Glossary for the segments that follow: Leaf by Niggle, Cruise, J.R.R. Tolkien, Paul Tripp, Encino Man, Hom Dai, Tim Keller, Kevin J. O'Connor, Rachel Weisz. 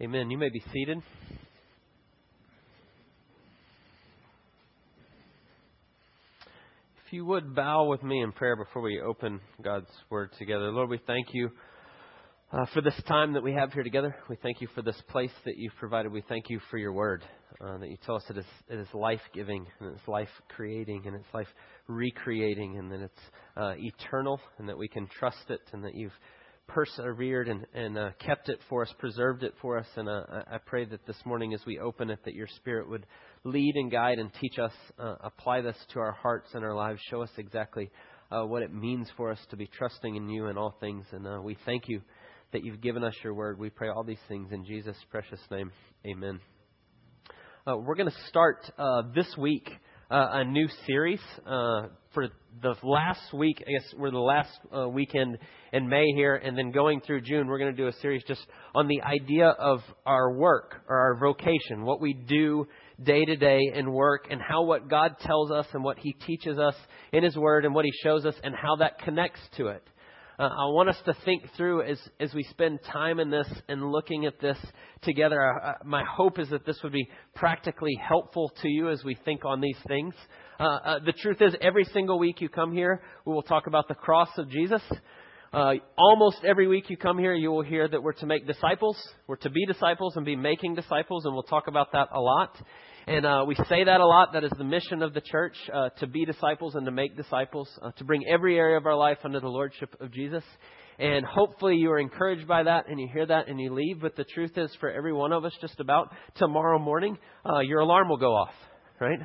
Amen. You may be seated. If you would bow with me in prayer before we open God's Word together. Lord, we thank you for this time that we have here together. We thank you for this place that you've provided. We thank you for your Word, that you tell us it is life-giving, and it's life-creating, and it's life-recreating, and that it's eternal, and that we can trust it, and that you've persevered and kept it for us, preserved it for us. And I pray that this morning as we open it, that your Spirit would lead and guide and teach us, apply this to our hearts and our lives, show us exactly what it means for us to be trusting in you in all things. And we thank you that you've given us your word. We pray all these things in Jesus' precious name. Amen. We're going to start this week a new series for the last week. I guess we're the last weekend in May here, and then going through June, we're going to do a series just on the idea of our work or our vocation, what we do day to day in work, and how what God tells us and what He teaches us in His Word and what He shows us and how that connects to it. I want us to think through as we spend time in this and looking at this together. My hope is that this would be practically helpful to you as we think on these things. The truth is, every single week you come here, we will talk about the cross of Jesus. Almost every week you come here, you will hear that we're to make disciples. We're to be disciples and be making disciples, and we'll talk about that a lot. And we say that a lot. That is the mission of the church, to be disciples and to make disciples, to bring every area of our life under the lordship of Jesus. And hopefully you are encouraged by that and you hear that and you leave. But the truth is, for every one of us, just about tomorrow morning, your alarm will go off, right?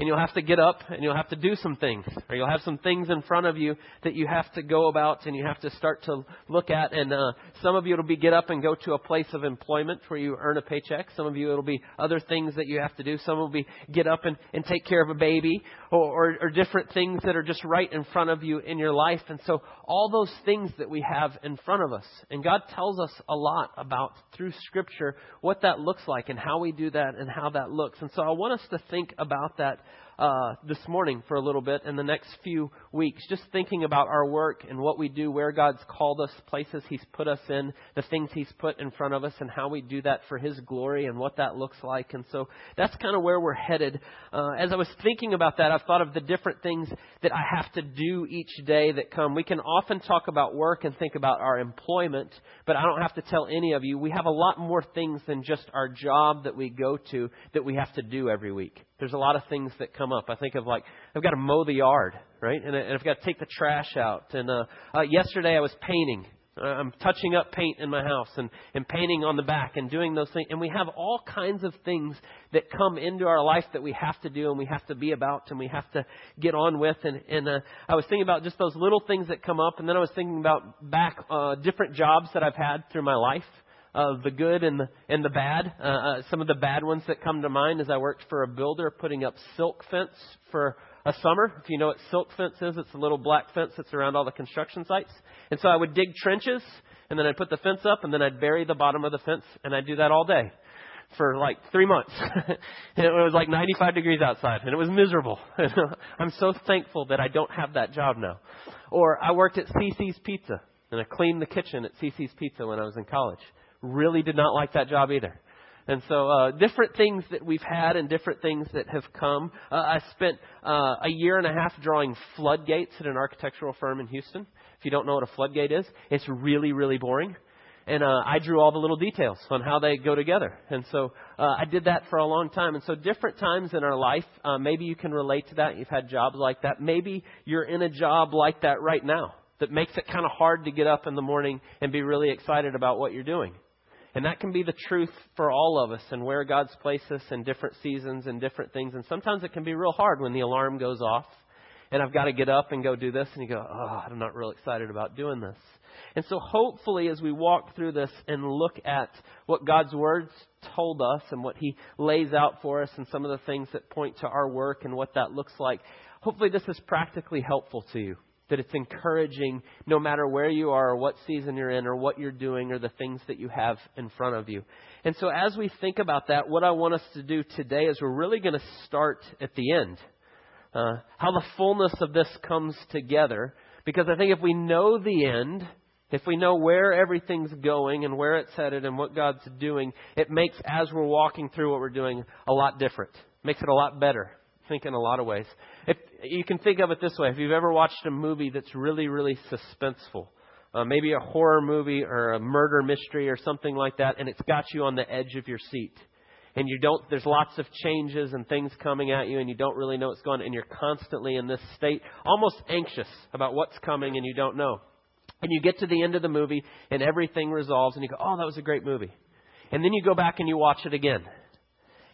And you'll have to get up and you'll have to do some things, or you'll have some things in front of you that you have to go about and you have to start to look at. And some of you, it'll be get up and go to a place of employment where you earn a paycheck. Some of you, it'll be other things that you have to do. Some will be get up and take care of a baby, or different things that are just right in front of you in your life. And so all those things that we have in front of us, and God tells us a lot about through Scripture what that looks like and how we do that and how that looks. And so I want us to think about that this morning for a little bit and the next few weeks, just thinking about our work and what we do, where God's called us, places He's put us in, the things He's put in front of us, and how we do that for His glory and what that looks like. And so that's kind of where we're headed. As I was thinking about that, I've thought of the different things that I have to do each day that come. We can often talk about work and think about our employment, but I don't have to tell any of you, we have a lot more things than just our job that we go to that we have to do every week. There's a lot of things that come up. I think of I've got to mow the yard, right? And I've got to take the trash out. And yesterday I was painting. I'm touching up paint in my house and painting on the back and doing those things. And we have all kinds of things that come into our life that we have to do and we have to be about and we have to get on with. And I was thinking about just those little things that come up. And then I was thinking about back different jobs that I've had through my life. The good and the bad. Some of the bad ones that come to mind is I worked for a builder putting up silk fence for a summer. If you know what silk fence is, it's a little black fence that's around all the construction sites. And so I would dig trenches, and then I'd put the fence up, and then I'd bury the bottom of the fence, and I'd do that all day for like 3 months. And it was like 95 degrees outside, and it was miserable. I'm so thankful that I don't have that job now. Or I worked at CeCe's Pizza, and I cleaned the kitchen at CeCe's Pizza when I was in college. Really did not like that job either. And so different things that we've had and different things that have come. I spent a year and a half drawing floodgates at an architectural firm in Houston. If you don't know what a floodgate is, it's really, really boring. And I drew all the little details on how they go together. And so I did that for a long time. And so different times in our life, maybe you can relate to that. You've had jobs like that. Maybe you're in a job like that right now that makes it kind of hard to get up in the morning and be really excited about what you're doing. And that can be the truth for all of us and where God's placed us in different seasons and different things. And sometimes it can be real hard when the alarm goes off and I've got to get up and go do this. And you go, oh, I'm not real excited about doing this. And so hopefully as we walk through this and look at what God's words told us and what He lays out for us and some of the things that point to our work and what that looks like, hopefully this is practically helpful to you. That it's encouraging no matter where you are or what season you're in or what you're doing or the things that you have in front of you. And so as we think about that, what I want us to do today is we're really going to start at the end. How the fullness of this comes together. Because I think if we know the end, If we know where everything's going and where it's headed and what God's doing, it makes, as we're walking through what we're doing, a lot different. It makes it a lot better, I think, in a lot of ways. If you can think of it this way. If you've ever watched a movie that's really, really suspenseful, maybe a horror movie or a murder mystery or something like that, and it's got you on the edge of your seat, and there's lots of changes and things coming at you, and you don't really know what's going on, and you're constantly in this state, almost anxious about what's coming, and you don't know. And you get to the end of the movie, and everything resolves, and you go, oh, that was a great movie. And then you go back and you watch it again.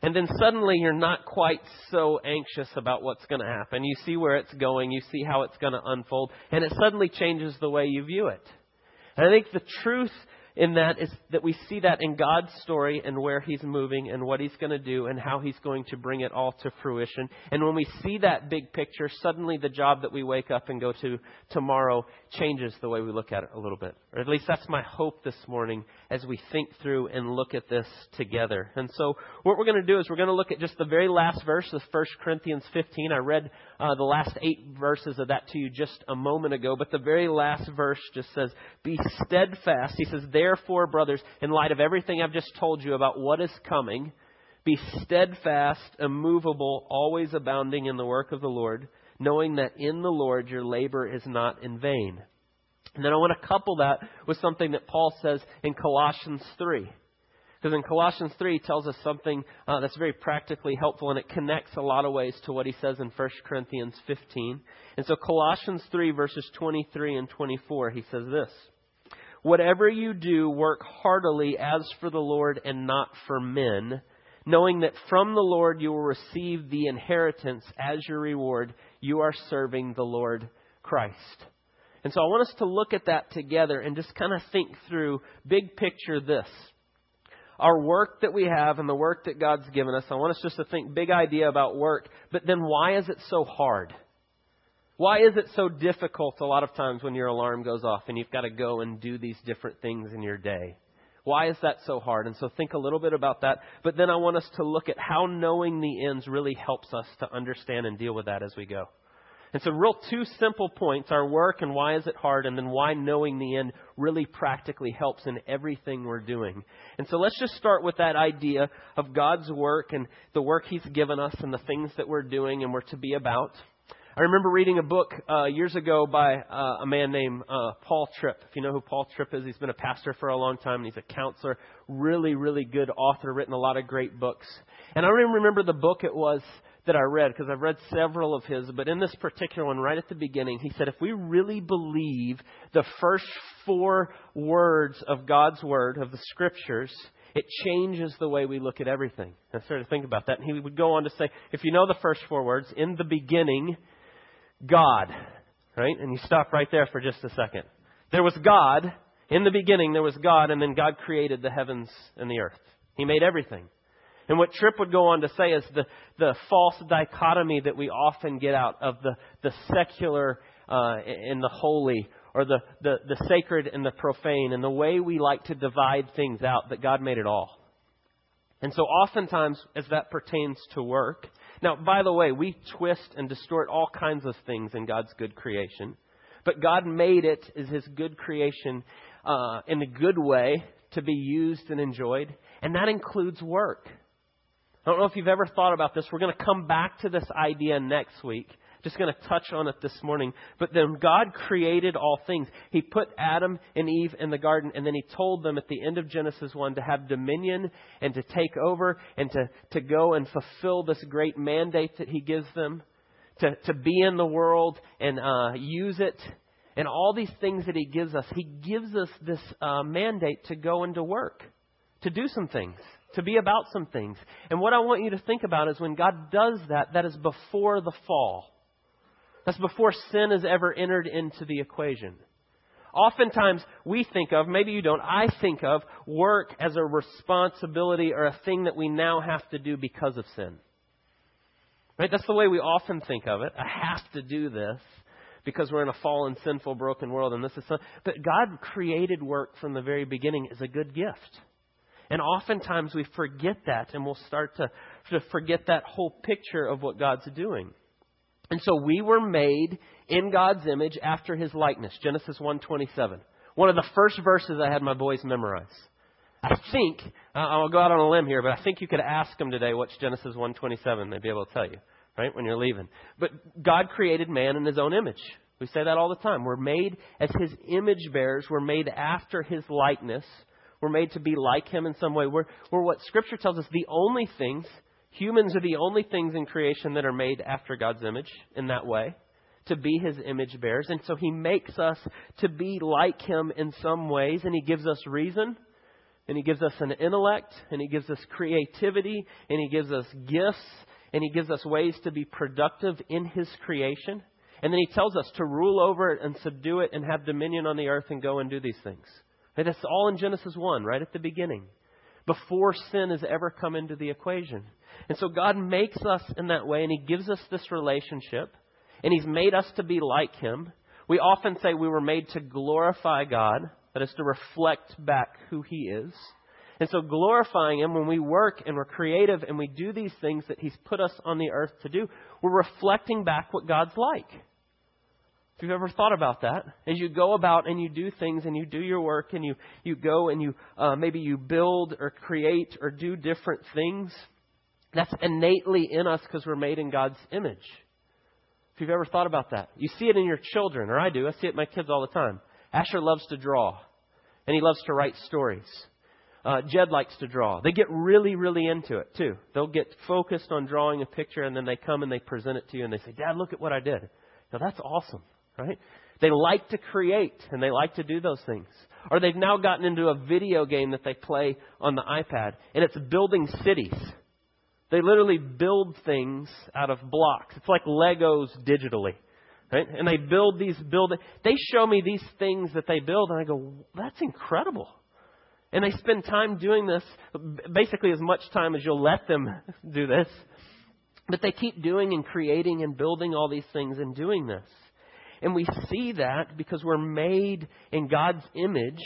And then suddenly you're not quite so anxious about what's going to happen. You see where it's going. You see how it's going to unfold. And it suddenly changes the way you view it. And I think the truth in that is that we see that in God's story and where he's moving and what he's going to do and how he's going to bring it all to fruition. And when we see that big picture, suddenly the job that we wake up and go to tomorrow changes the way we look at it a little bit. Or at least that's my hope this morning as we think through and look at this together. And so what we're going to do is we're going to look at just the very last verse of 1 Corinthians 15. I read the last 8 verses of that to you just a moment ago. But the very last verse just says, be steadfast. He says, Therefore, brothers, in light of everything I've just told you about what is coming, be steadfast, immovable, always abounding in the work of the Lord, knowing that in the Lord your labor is not in vain. And then I want to couple that with something that Paul says in Colossians 3. Because in Colossians 3, he tells us something that's very practically helpful, and it connects a lot of ways to what he says in 1 Corinthians 15. And so Colossians 3, verses 23 and 24, he says this. Whatever you do, work heartily as for the Lord and not for men, knowing that from the Lord you will receive the inheritance as your reward. You are serving the Lord Christ. And so I want us to look at that together and just kind of think through, big picture this. Our work that we have and the work that God's given us, I want us just to think big idea about work. But then why is it so hard? Why is it so difficult a lot of times when your alarm goes off and you've got to go and do these different things in your day? Why is that so hard? And so think a little bit about that. But then I want us to look at how knowing the ends really helps us to understand and deal with that as we go. And so real 2 simple points, our work and why is it hard, and then why knowing the end really practically helps in everything we're doing. And so let's just start with that idea of God's work and the work he's given us and the things that we're doing and we're to be about. I remember reading a book years ago by a man named Paul Tripp. If you know who Paul Tripp is, he's been a pastor for a long time, and he's a counselor. Really, really good author, written a lot of great books. And I don't even remember the book it was that I read, because I've read several of his. But in this particular one, right at the beginning, he said, if we really believe the first 4 words of God's word, of the scriptures, it changes the way we look at everything. And I started to think about that. And he would go on to say, if you know the first 4 words, in the beginning, God, right? And you stop right there for just a second. There was God. In the beginning, there was God. And then God created the heavens and the earth. He made everything. And what Tripp would go on to say is the false dichotomy that we often get out of the secular and the holy, or the sacred and the profane, and the way we like to divide things out, that God made it all. And so oftentimes, as that pertains to work. Now, by the way, we twist and distort all kinds of things in God's good creation. But God made it as his good creation in a good way to be used and enjoyed. And that includes work. I don't know if you've ever thought about this. We're going to come back to this idea next week. Just going to touch on it this morning. But then God created all things. He put Adam and Eve in the garden, and then he told them at the end of Genesis 1 to have dominion and to take over and to go and fulfill this great mandate that he gives them, to be in the world and use it. And all these things that he gives us this mandate to go and to work, to do some things, to be about some things. And what I want you to think about is when God does that, that is before the fall. That's before sin has ever entered into the equation. Oftentimes we think of, maybe you don't, I think of work as a responsibility or a thing that we now have to do because of sin. Right? That's the way we often think of it. I have to do this because we're in a fallen, sinful, broken world. And this is something. But God created work from the very beginning as a good gift. And oftentimes we forget that, and we'll start to forget that whole picture of what God's doing. And so we were made in God's image after his likeness. Genesis 1:27. One of the first verses I had my boys memorize. I think, I'll go out on a limb here, but I think you could ask them today what's Genesis 1:27. They'd be able to tell you, right, when you're leaving. But God created man in his own image. We say that all the time. We're made as his image bearers. We're made after his likeness. We're made to be like him in some way. We're what Scripture tells us the only things, humans are the only things in creation that are made after God's image in that way, to be his image bearers. And so he makes us to be like him in some ways, and he gives us reason. And he gives us an intellect, and he gives us creativity, and he gives us gifts, and he gives us ways to be productive in his creation. And then he tells us to rule over it and subdue it and have dominion on the earth and go and do these things. And that's all in Genesis 1, right at the beginning, before sin has ever come into the equation. And so God makes us in that way, and he gives us this relationship, and he's made us to be like him. We often say we were made to glorify God. That is to reflect back who he is. And so glorifying him, when we work and we're creative and we do these things that he's put us on the earth to do, we're reflecting back what God's like. If you've ever thought about that, as you go about and you do things and you do your work and you go and maybe you build or create or do different things, that's innately in us because we're made in God's image. If you've ever thought about that, you see it in your children, or I do. I see it in my kids all the time. Asher loves to draw, and he loves to write stories. Jed likes to draw. They get really, really into it, too. They'll get focused on drawing a picture, and then they come and they present it to you, and they say, Dad, look at what I did. Now, that's awesome, right? They like to create, and they like to do those things. Or they've now gotten into a video game that they play on the iPad, and it's building cities. They literally build things out of blocks. It's like Legos digitally. Right? And they build these buildings. They show me these things that they build, and I go, that's incredible. And they spend time doing this, basically as much time as you'll let them do this. But they keep doing and creating and building all these things and doing this. And we see that because we're made in God's image.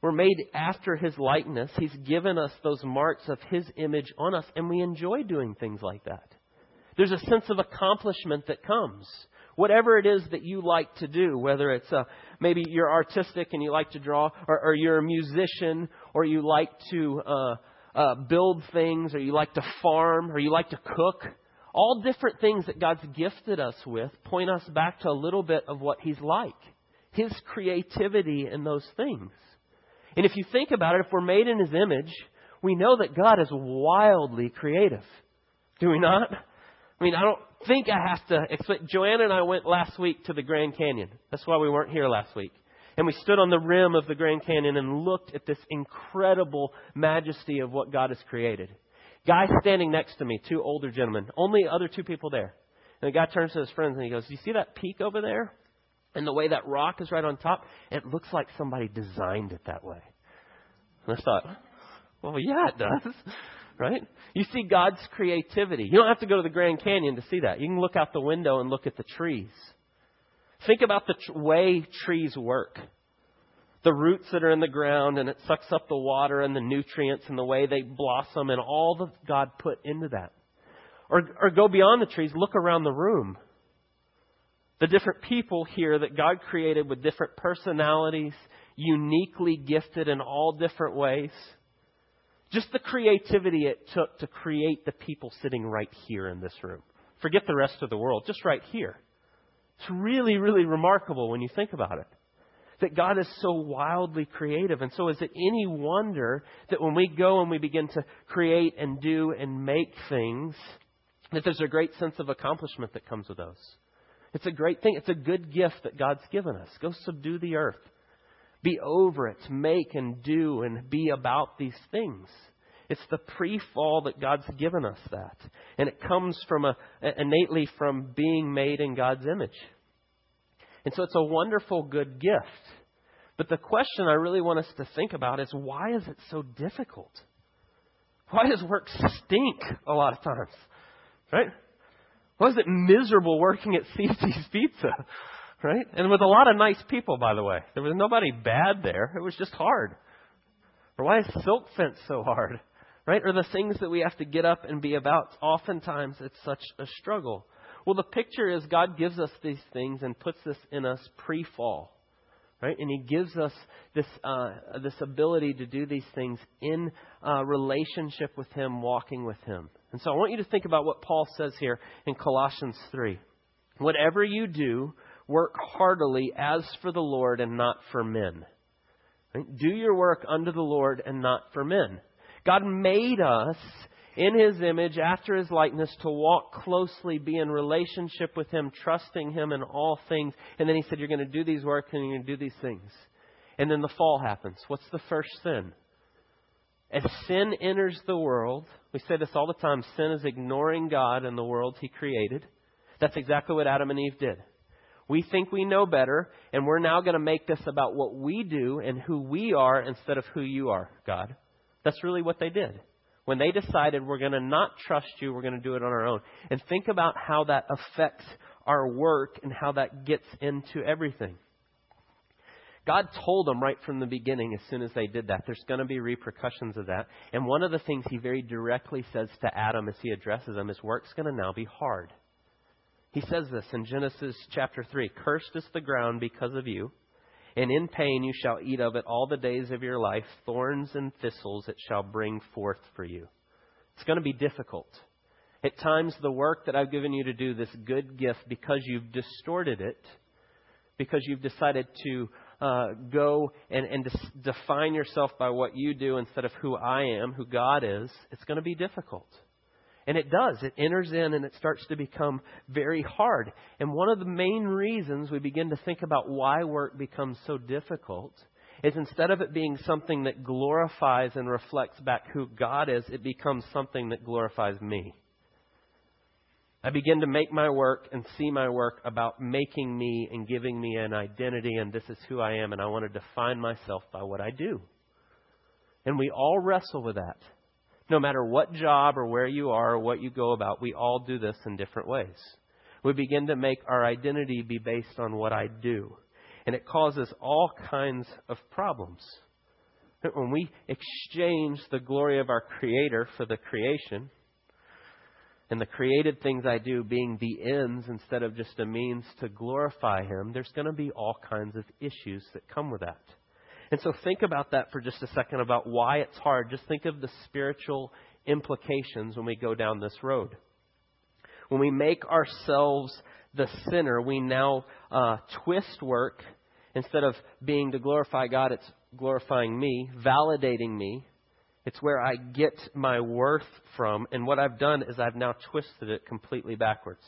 We're made after his likeness. He's given us those marks of his image on us, and we enjoy doing things like that. There's a sense of accomplishment that comes. Whatever it is that you like to do, whether it's maybe you're artistic and you like to draw, or you're a musician, or you like to build things, or you like to farm, or you like to cook. All different things that God's gifted us with point us back to a little bit of what he's like. His creativity in those things. And if you think about it, if we're made in his image, we know that God is wildly creative. Do we not? I mean, I don't think I have to explain. Joanna and I went last week to the Grand Canyon. That's why we weren't here last week. And we stood on the rim of the Grand Canyon and looked at this incredible majesty of what God has created. Guy standing next to me, two older gentlemen, only other two people there. And the guy turns to his friends and he goes, "Do you see that peak over there? And the way that rock is right on top? It looks like somebody designed it that way." And I thought, well, yeah, it does. Right? You see God's creativity. You don't have to go to the Grand Canyon to see that. You can look out the window and look at the trees. Think about the way trees work. The roots that are in the ground, and it sucks up the water and the nutrients and the way they blossom and all that God put into that. Or go beyond the trees. Look around the room. The different people here that God created with different personalities, uniquely gifted in all different ways. Just the creativity it took to create the people sitting right here in this room. Forget the rest of the world, just right here. It's really, really remarkable when you think about it. That God is so wildly creative. And so is it any wonder that when we go and we begin to create and do and make things, that there's a great sense of accomplishment that comes with those. It's a great thing. It's a good gift that God's given us. Go subdue the earth. Be over it, make and do and be about these things. It's the pre-fall that God's given us that. And it comes from innately from being made in God's image. And so it's a wonderful, good gift. But the question I really want us to think about is, why is it so difficult? Why does work stink a lot of times? Right? Why is it miserable working at CC's Pizza? Right? And with a lot of nice people, by the way. There was nobody bad there. It was just hard. Or why is silk fence so hard? Right? Or the things that we have to get up and be about. Oftentimes, it's such a struggle. Well, the picture is God gives us these things and puts this in us pre-fall. Right? And he gives us this this ability to do these things in relationship with him, walking with him. And so I want you to think about what Paul says here in Colossians 3. Whatever you do, work heartily as for the Lord and not for men. Right? Do your work unto the Lord and not for men. God made us in his image, after his likeness, to walk closely, be in relationship with him, trusting him in all things. And then he said, you're going to do these work and you're going to do these things. And then the fall happens. What's the first sin? As sin enters the world, we say this all the time, sin is ignoring God and the world he created. That's exactly what Adam and Eve did. We think we know better, and we're now going to make this about what we do and who we are instead of who you are, God. That's really what they did. When they decided we're going to not trust you, we're going to do it on our own. And think about how that affects our work and how that gets into everything. God told them right from the beginning, as soon as they did that, there's going to be repercussions of that. And one of the things he very directly says to Adam as he addresses him is work's going to now be hard. He says this in Genesis chapter 3, cursed is the ground because of you, and in pain you shall eat of it all the days of your life. Thorns and thistles it shall bring forth for you. It's going to be difficult. At times the work that I've given you to do, this good gift, because you've distorted it, because you've decided to go and define yourself by what you do instead of who I am, who God is, it's going to be difficult. And it does. It enters in and it starts to become very hard. And one of the main reasons we begin to think about why work becomes so difficult is instead of it being something that glorifies and reflects back who God is, it becomes something that glorifies me. I begin to make my work and see my work about making me and giving me an identity, and this is who I am, and I want to define myself by what I do. And we all wrestle with that. No matter what job or where you are or what you go about, we all do this in different ways. We begin to make our identity be based on what I do. And it causes all kinds of problems. When we exchange the glory of our Creator for the creation, and the created things I do being the ends instead of just a means to glorify Him, there's going to be all kinds of issues that come with that. And so think about that for just a second about why it's hard. Just think of the spiritual implications when we go down this road. When we make ourselves the sinner, we now twist work. Instead of being to glorify God, it's glorifying me, validating me. It's where I get my worth from. And what I've done is I've now twisted it completely backwards.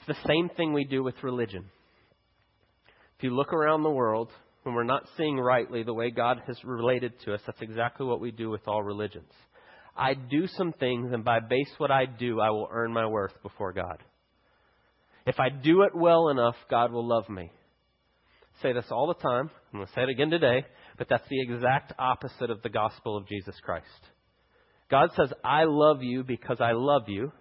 It's the same thing we do with religion. If you look around the world, when we're not seeing rightly the way God has related to us, that's exactly what we do with all religions. I do some things, and by base what I do, I will earn my worth before God. If I do it well enough, God will love me. I say this all the time. I'm going to say it again today, but that's the exact opposite of the gospel of Jesus Christ. God says, I love you because I love you.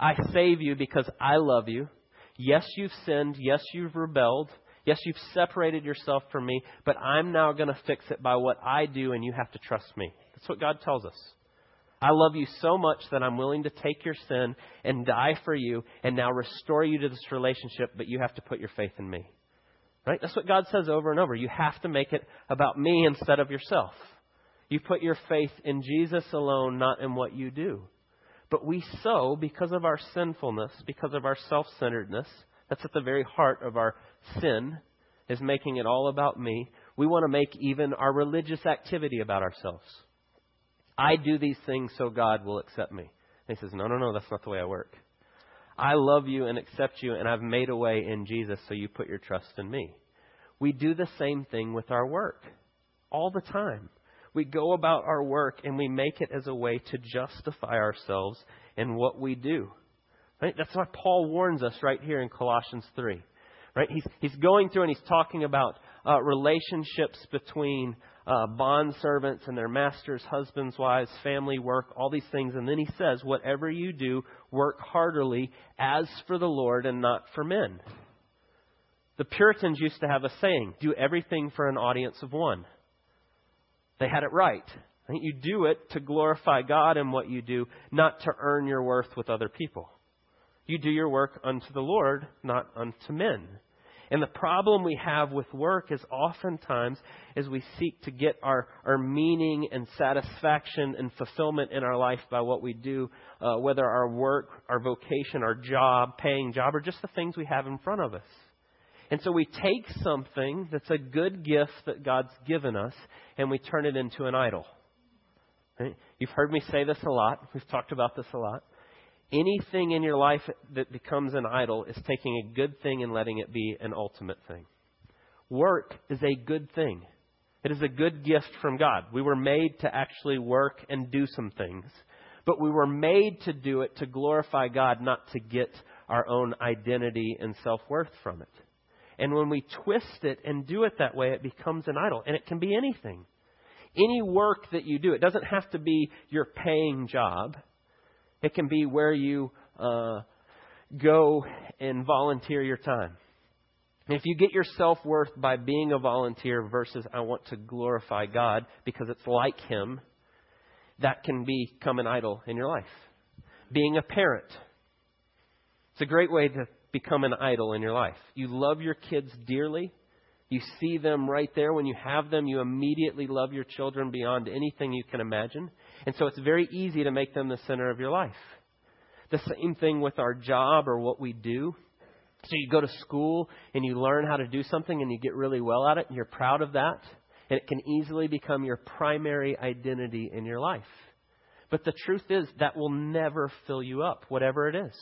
I save you because I love you. Yes, you've sinned. Yes, you've rebelled. Yes, you've separated yourself from me, but I'm now going to fix it by what I do, and you have to trust me. That's what God tells us. I love you so much that I'm willing to take your sin and die for you and now restore you to this relationship, but you have to put your faith in me. Right? That's what God says over and over. You have to make it about me instead of yourself. You put your faith in Jesus alone, not in what you do. But we sow because of our sinfulness, because of our self-centeredness. That's at the very heart of our sin, is making it all about me. We want to make even our religious activity about ourselves. I do these things so God will accept me. And he says, no, that's not the way I work. I love you and accept you, and I've made a way in Jesus, so you put your trust in me. We do the same thing with our work all the time. We go about our work and we make it as a way to justify ourselves and what we do. Right? That's why Paul warns us right here in Colossians 3. Right? He's going through and he's talking about relationships between bondservants and their masters, husbands, wives, family, work, all these things. And then he says, whatever you do, work heartily as for the Lord and not for men. The Puritans used to have a saying, do everything for an audience of one. They had it right. Right? You do it to glorify God in what you do, not to earn your worth with other people. You do your work unto the Lord, not unto men. And the problem we have with work is oftentimes is we seek to get our meaning and satisfaction and fulfillment in our life by what we do, whether our work, our vocation, our job, paying job, or just the things we have in front of us. And so we take something that's a good gift that God's given us and we turn it into an idol. Right? You've heard me say this a lot. We've talked about this a lot. Anything in your life that becomes an idol is taking a good thing and letting it be an ultimate thing. Work is a good thing. It is a good gift from God. We were made to actually work and do some things, but we were made to do it to glorify God, not to get our own identity and self-worth from it. And when we twist it and do it that way, it becomes an idol. And it can be anything. Any work that you do, it doesn't have to be your paying job. It can be where you go and volunteer your time. And if you get your self-worth by being a volunteer versus I want to glorify God because it's like Him, that can become an idol in your life. Being a parent. It's a great way to become an idol in your life. You love your kids dearly. You see them right there. When you have them, you immediately love your children beyond anything you can imagine. And so it's very easy to make them the center of your life. The same thing with our job or what we do. So you go to school and you learn how to do something and you get really well at it and you're proud of that. And it can easily become your primary identity in your life. But the truth is that will never fill you up, whatever it is.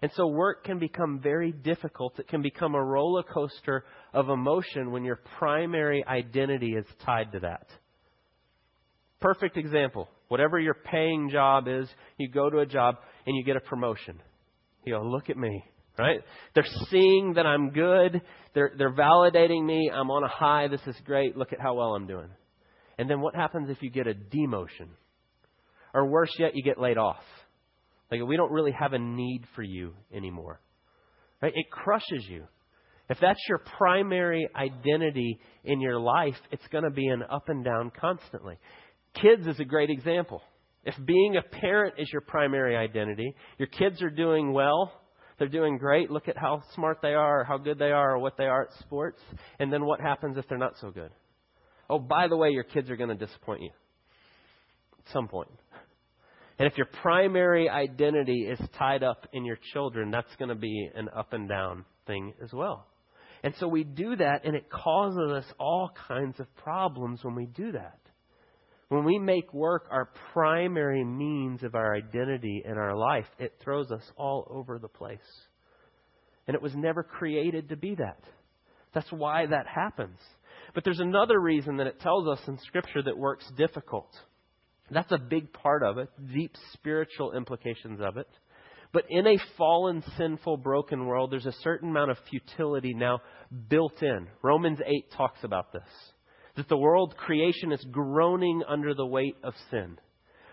And so work can become very difficult. It can become a roller coaster of emotion when your primary identity is tied to that. Perfect example. Whatever your paying job is, you go to a job and you get a promotion. You go, look at me, right? They're seeing that I'm good. They're validating me. I'm on a high. This is great. Look at how well I'm doing. And then what happens if you get a demotion? Or worse yet, you get laid off. Like, we don't really have a need for you anymore. Right? It crushes you. If that's your primary identity in your life, it's going to be an up and down constantly. Kids is a great example. If being a parent is your primary identity, your kids are doing well, they're doing great. Look at how smart they are, or how good they are, or what they are at sports. And then what happens if they're not so good? Oh, by the way, your kids are going to disappoint you at some point. And if your primary identity is tied up in your children, that's going to be an up and down thing as well. And so we do that, and it causes us all kinds of problems when we do that. When we make work our primary means of our identity in our life, it throws us all over the place. And it was never created to be that. That's why that happens. But there's another reason that it tells us in Scripture that work's difficult. That's a big part of it, deep spiritual implications of it. But in a fallen, sinful, broken world, there's a certain amount of futility now built in. Romans 8 talks about this, that the world creation is groaning under the weight of sin.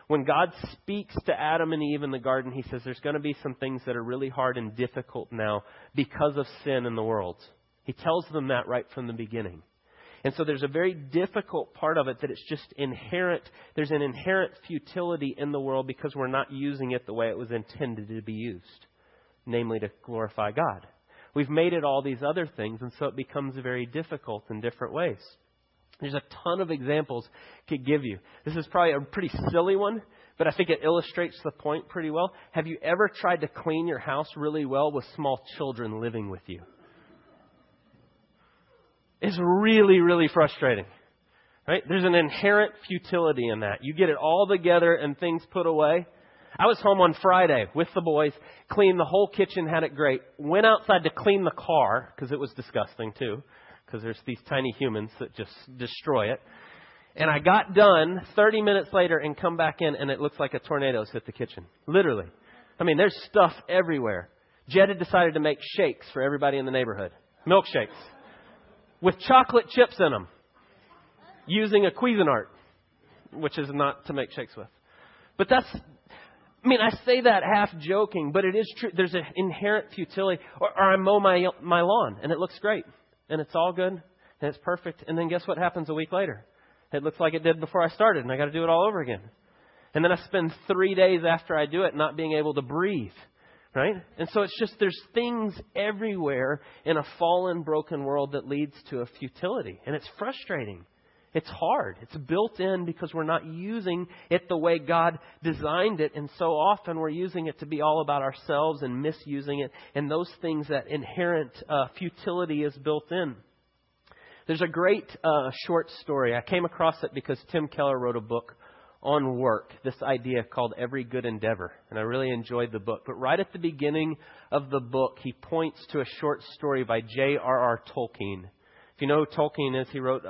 When God speaks to Adam and Eve in the garden, He says there's going to be some things that are really hard and difficult now because of sin in the world. He tells them that right from the beginning. And so there's a very difficult part of it that it's just inherent. There's an inherent futility in the world because we're not using it the way it was intended to be used, namely to glorify God. We've made it all these other things, and so it becomes very difficult in different ways. There's a ton of examples I could give you. This is probably a pretty silly one, but I think it illustrates the point pretty well. Have you ever tried to clean your house really well with small children living with you? It's really, really frustrating, right? There's an inherent futility in that. You get it all together and things put away. I was home on Friday with the boys, cleaned the whole kitchen, had it great. Went outside to clean the car because it was disgusting too, because there's these tiny humans that just destroy it. And I got done 30 minutes later and come back in and it looks like a tornado's hit the kitchen. Literally. I mean, there's stuff everywhere. Jed had decided to make shakes for everybody in the neighborhood. Milkshakes. With chocolate chips in them, using a Cuisinart, which is not to make shakes with. But that's, I mean, I say that half joking, but it is true. There's an inherent futility. Or I mow my lawn, and it looks great, and it's all good, and it's perfect. And then guess what happens a week later? It looks like it did before I started, and I got to do it all over again. And then I spend 3 days after I do it not being able to breathe, right? And so it's just there's things everywhere in a fallen, broken world that leads to a futility. And it's frustrating. It's hard. It's built in because we're not using it the way God designed it. And so often we're using it to be all about ourselves and misusing it. And those things, that inherent futility is built in. There's a great short story. I came across it because Tim Keller wrote a book on work, this idea called Every Good Endeavor. And I really enjoyed the book. But right at the beginning of the book, he points to a short story by J.R.R. Tolkien. If you know who Tolkien is, he wrote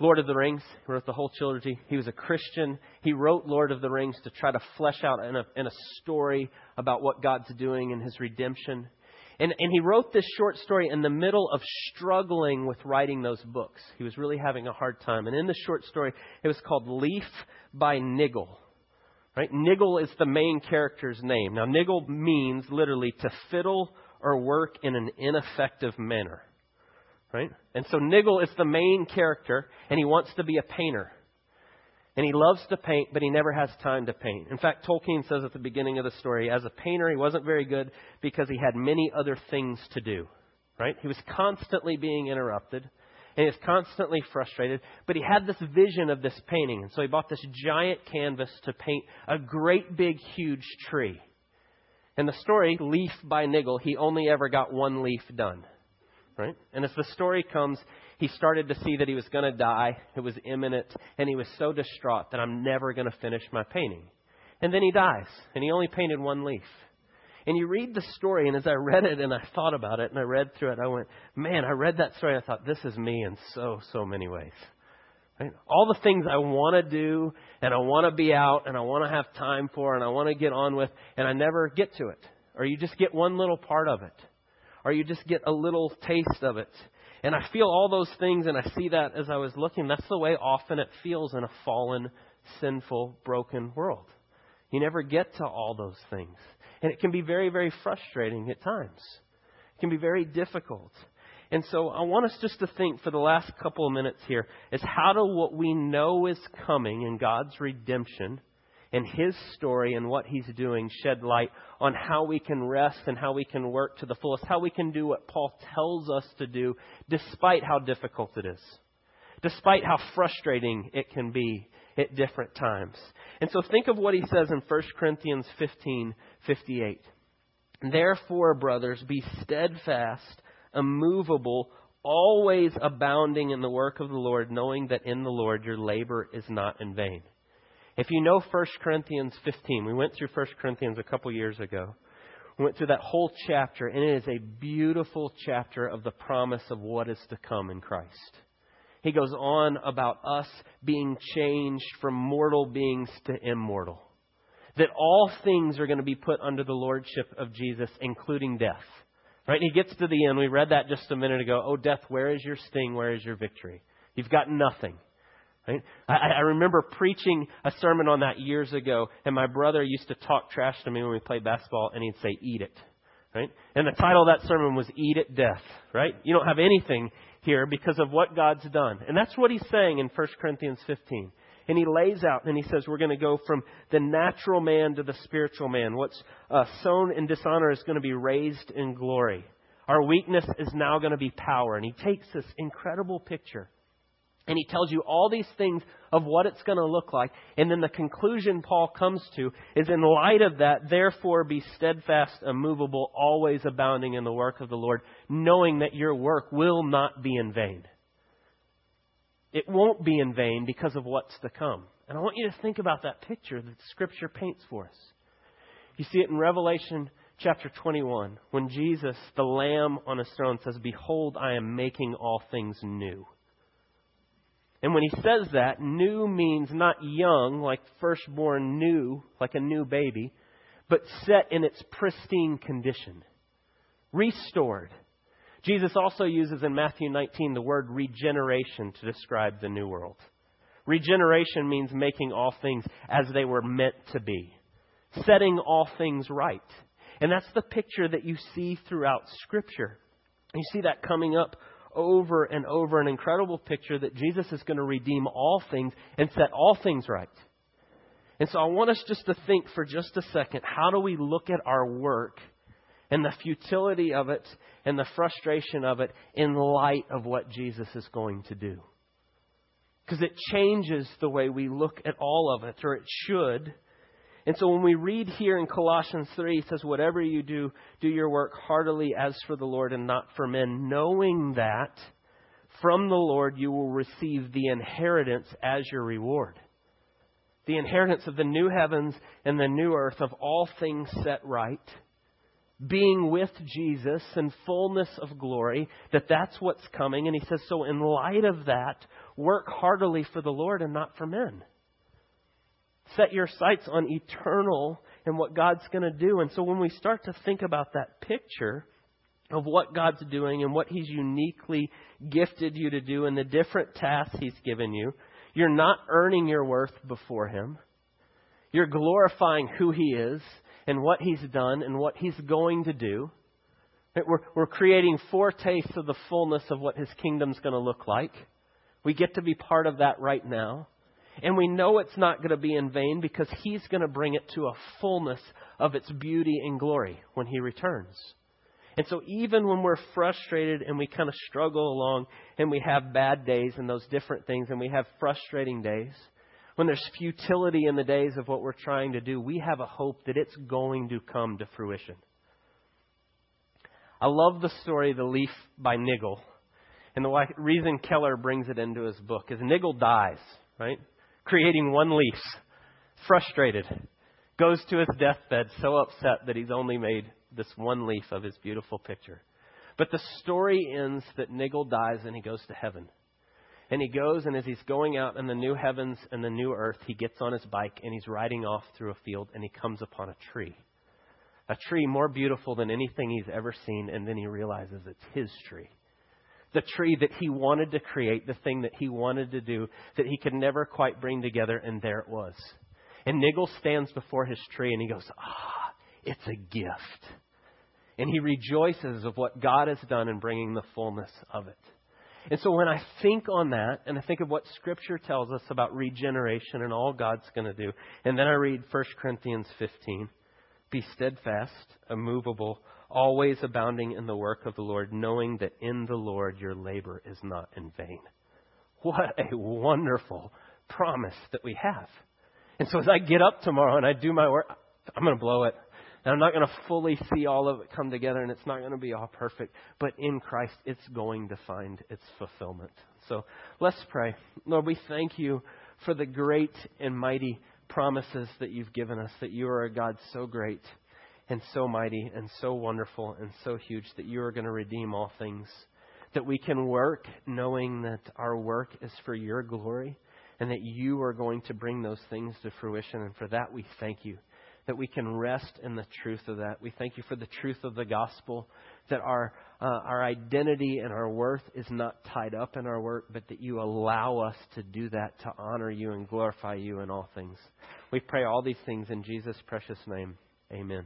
Lord of the Rings. He wrote the whole trilogy. He was a Christian. He wrote Lord of the Rings to try to flesh out in a story about what God's doing in his redemption. And he wrote this short story in the middle of struggling with writing those books. He was really having a hard time. And in the short story, it was called Leaf by Niggle. Right? Niggle is the main character's name. Now, niggle means literally to fiddle or work in an ineffective manner. Right? And so Niggle is the main character, and he wants to be a painter. And he loves to paint, but he never has time to paint. In fact, Tolkien says at the beginning of the story, as a painter, he wasn't very good because he had many other things to do. Right? He was constantly being interrupted, and he was constantly frustrated. But he had this vision of this painting. And so he bought this giant canvas to paint a great big huge tree. And the story, Leaf by Niggle, he only ever got one leaf done. Right? And as the story comes, he started to see that he was going to die. It was imminent. And he was so distraught that I'm never going to finish my painting. And then he dies. And he only painted one leaf. And you read the story. And as I read it and I thought about it and I read through it, I went, man, I read that story. And I thought, this is me in so, so many ways. Right? All the things I want to do and I want to be out and I want to have time for and I want to get on with. And I never get to it. Or you just get one little part of it. Or you just get a little taste of it. And I feel all those things, and I see that as I was looking. That's the way often it feels in a fallen, sinful, broken world. You never get to all those things. And it can be very, very frustrating at times. It can be very difficult. And so I want us just to think for the last couple of minutes here is how do what we know is coming in God's redemption and his story and what he's doing shed light on how we can rest and how we can work to the fullest, how we can do what Paul tells us to do, despite how difficult it is, despite how frustrating it can be at different times. And so think of what he says in 1 Corinthians 15:58. Therefore, brothers, be steadfast, immovable, always abounding in the work of the Lord, knowing that in the Lord your labor is not in vain. If you know 1 Corinthians 15, we went through 1 Corinthians a couple years ago. We went through that whole chapter, and it is a beautiful chapter of the promise of what is to come in Christ. He goes on about us being changed from mortal beings to immortal. That all things are going to be put under the lordship of Jesus, including death. Right? And he gets to the end. We read that just a minute ago. Oh, death, where is your sting? Where is your victory? You've got nothing. Right? I remember preaching a sermon on that years ago, and my brother used to talk trash to me when we played basketball, and he'd say, eat it. Right? And the title of that sermon was Eat It Death. Right? You don't have anything here because of what God's done. And that's what he's saying in 1 Corinthians 15. And he lays out and he says, we're going to go from the natural man to the spiritual man. What's sown in dishonor is going to be raised in glory. Our weakness is now going to be power. And he takes this incredible picture. And he tells you all these things of what it's going to look like. And then the conclusion Paul comes to is in light of that, therefore be steadfast, immovable, always abounding in the work of the Lord, knowing that your work will not be in vain. It won't be in vain because of what's to come. And I want you to think about that picture that Scripture paints for us. You see it in Revelation chapter 21, when Jesus, the Lamb on his throne, says, behold, I am making all things new. And when he says that, new means not young, like firstborn new, like a new baby, but set in its pristine condition, restored. Jesus also uses in Matthew 19 the word regeneration to describe the new world. Regeneration means making all things as they were meant to be, setting all things right. And that's the picture that you see throughout Scripture. You see that coming up over and over, an incredible picture that Jesus is going to redeem all things and set all things right. And so I want us just to think for just a second, how do we look at our work and the futility of it and the frustration of it in light of what Jesus is going to do. Because it changes the way we look at all of it, or it should. And so when we read here in Colossians 3, it says, whatever you do, do your work heartily as for the Lord and not for men, knowing that from the Lord you will receive the inheritance as your reward. The inheritance of the new heavens and the new earth, of all things set right. Being with Jesus in fullness of glory, that's what's coming. And he says, so in light of that, work heartily for the Lord and not for men. Set your sights on eternal and what God's going to do. And so when we start to think about that picture of what God's doing and what he's uniquely gifted you to do and the different tasks he's given you, you're not earning your worth before him. You're glorifying who he is and what he's done and what he's going to do. We're creating foretastes of the fullness of what his kingdom's going to look like. We get to be part of that right now. And we know it's not going to be in vain because he's going to bring it to a fullness of its beauty and glory when he returns. And so even when we're frustrated and we kind of struggle along and we have bad days and those different things and we have frustrating days, when there's futility in the days of what we're trying to do, we have a hope that it's going to come to fruition. I love the story, The Leaf by Niggle. And the reason Keller brings it into his book is Niggle dies, right? Creating one leaf, frustrated, goes to his deathbed so upset that he's only made this one leaf of his beautiful picture. But the story ends that Niggle dies and he goes to heaven. And he goes, and as he's going out in the new heavens and the new earth, he gets on his bike and he's riding off through a field and he comes upon a tree. A tree more beautiful than anything he's ever seen, and then he realizes it's his tree. The tree that he wanted to create, the thing that he wanted to do, that he could never quite bring together, and there it was. And Niggle stands before his tree and he goes, it's a gift. And he rejoices of what God has done in bringing the fullness of it. And so when I think on that, and I think of what Scripture tells us about regeneration and all God's going to do, and then I read 1 Corinthians 15, be steadfast, immovable, always abounding in the work of the Lord, knowing that in the Lord your labor is not in vain. What a wonderful promise that we have. And so as I get up tomorrow and I do my work, I'm going to blow it. And I'm not going to fully see all of it come together, and it's not going to be all perfect. But in Christ, it's going to find its fulfillment. So let's pray. Lord, we thank you for the great and mighty promises that you've given us, that you are a God so great and so mighty and so wonderful and so huge that you are going to redeem all things, that we can work knowing that our work is for your glory and that you are going to bring those things to fruition. And for that, we thank you, that we can rest in the truth of that. We thank you for the truth of the gospel, that our identity and our worth is not tied up in our work, but that you allow us to do that, to honor you and glorify you in all things. We pray all these things in Jesus' precious name. Amen.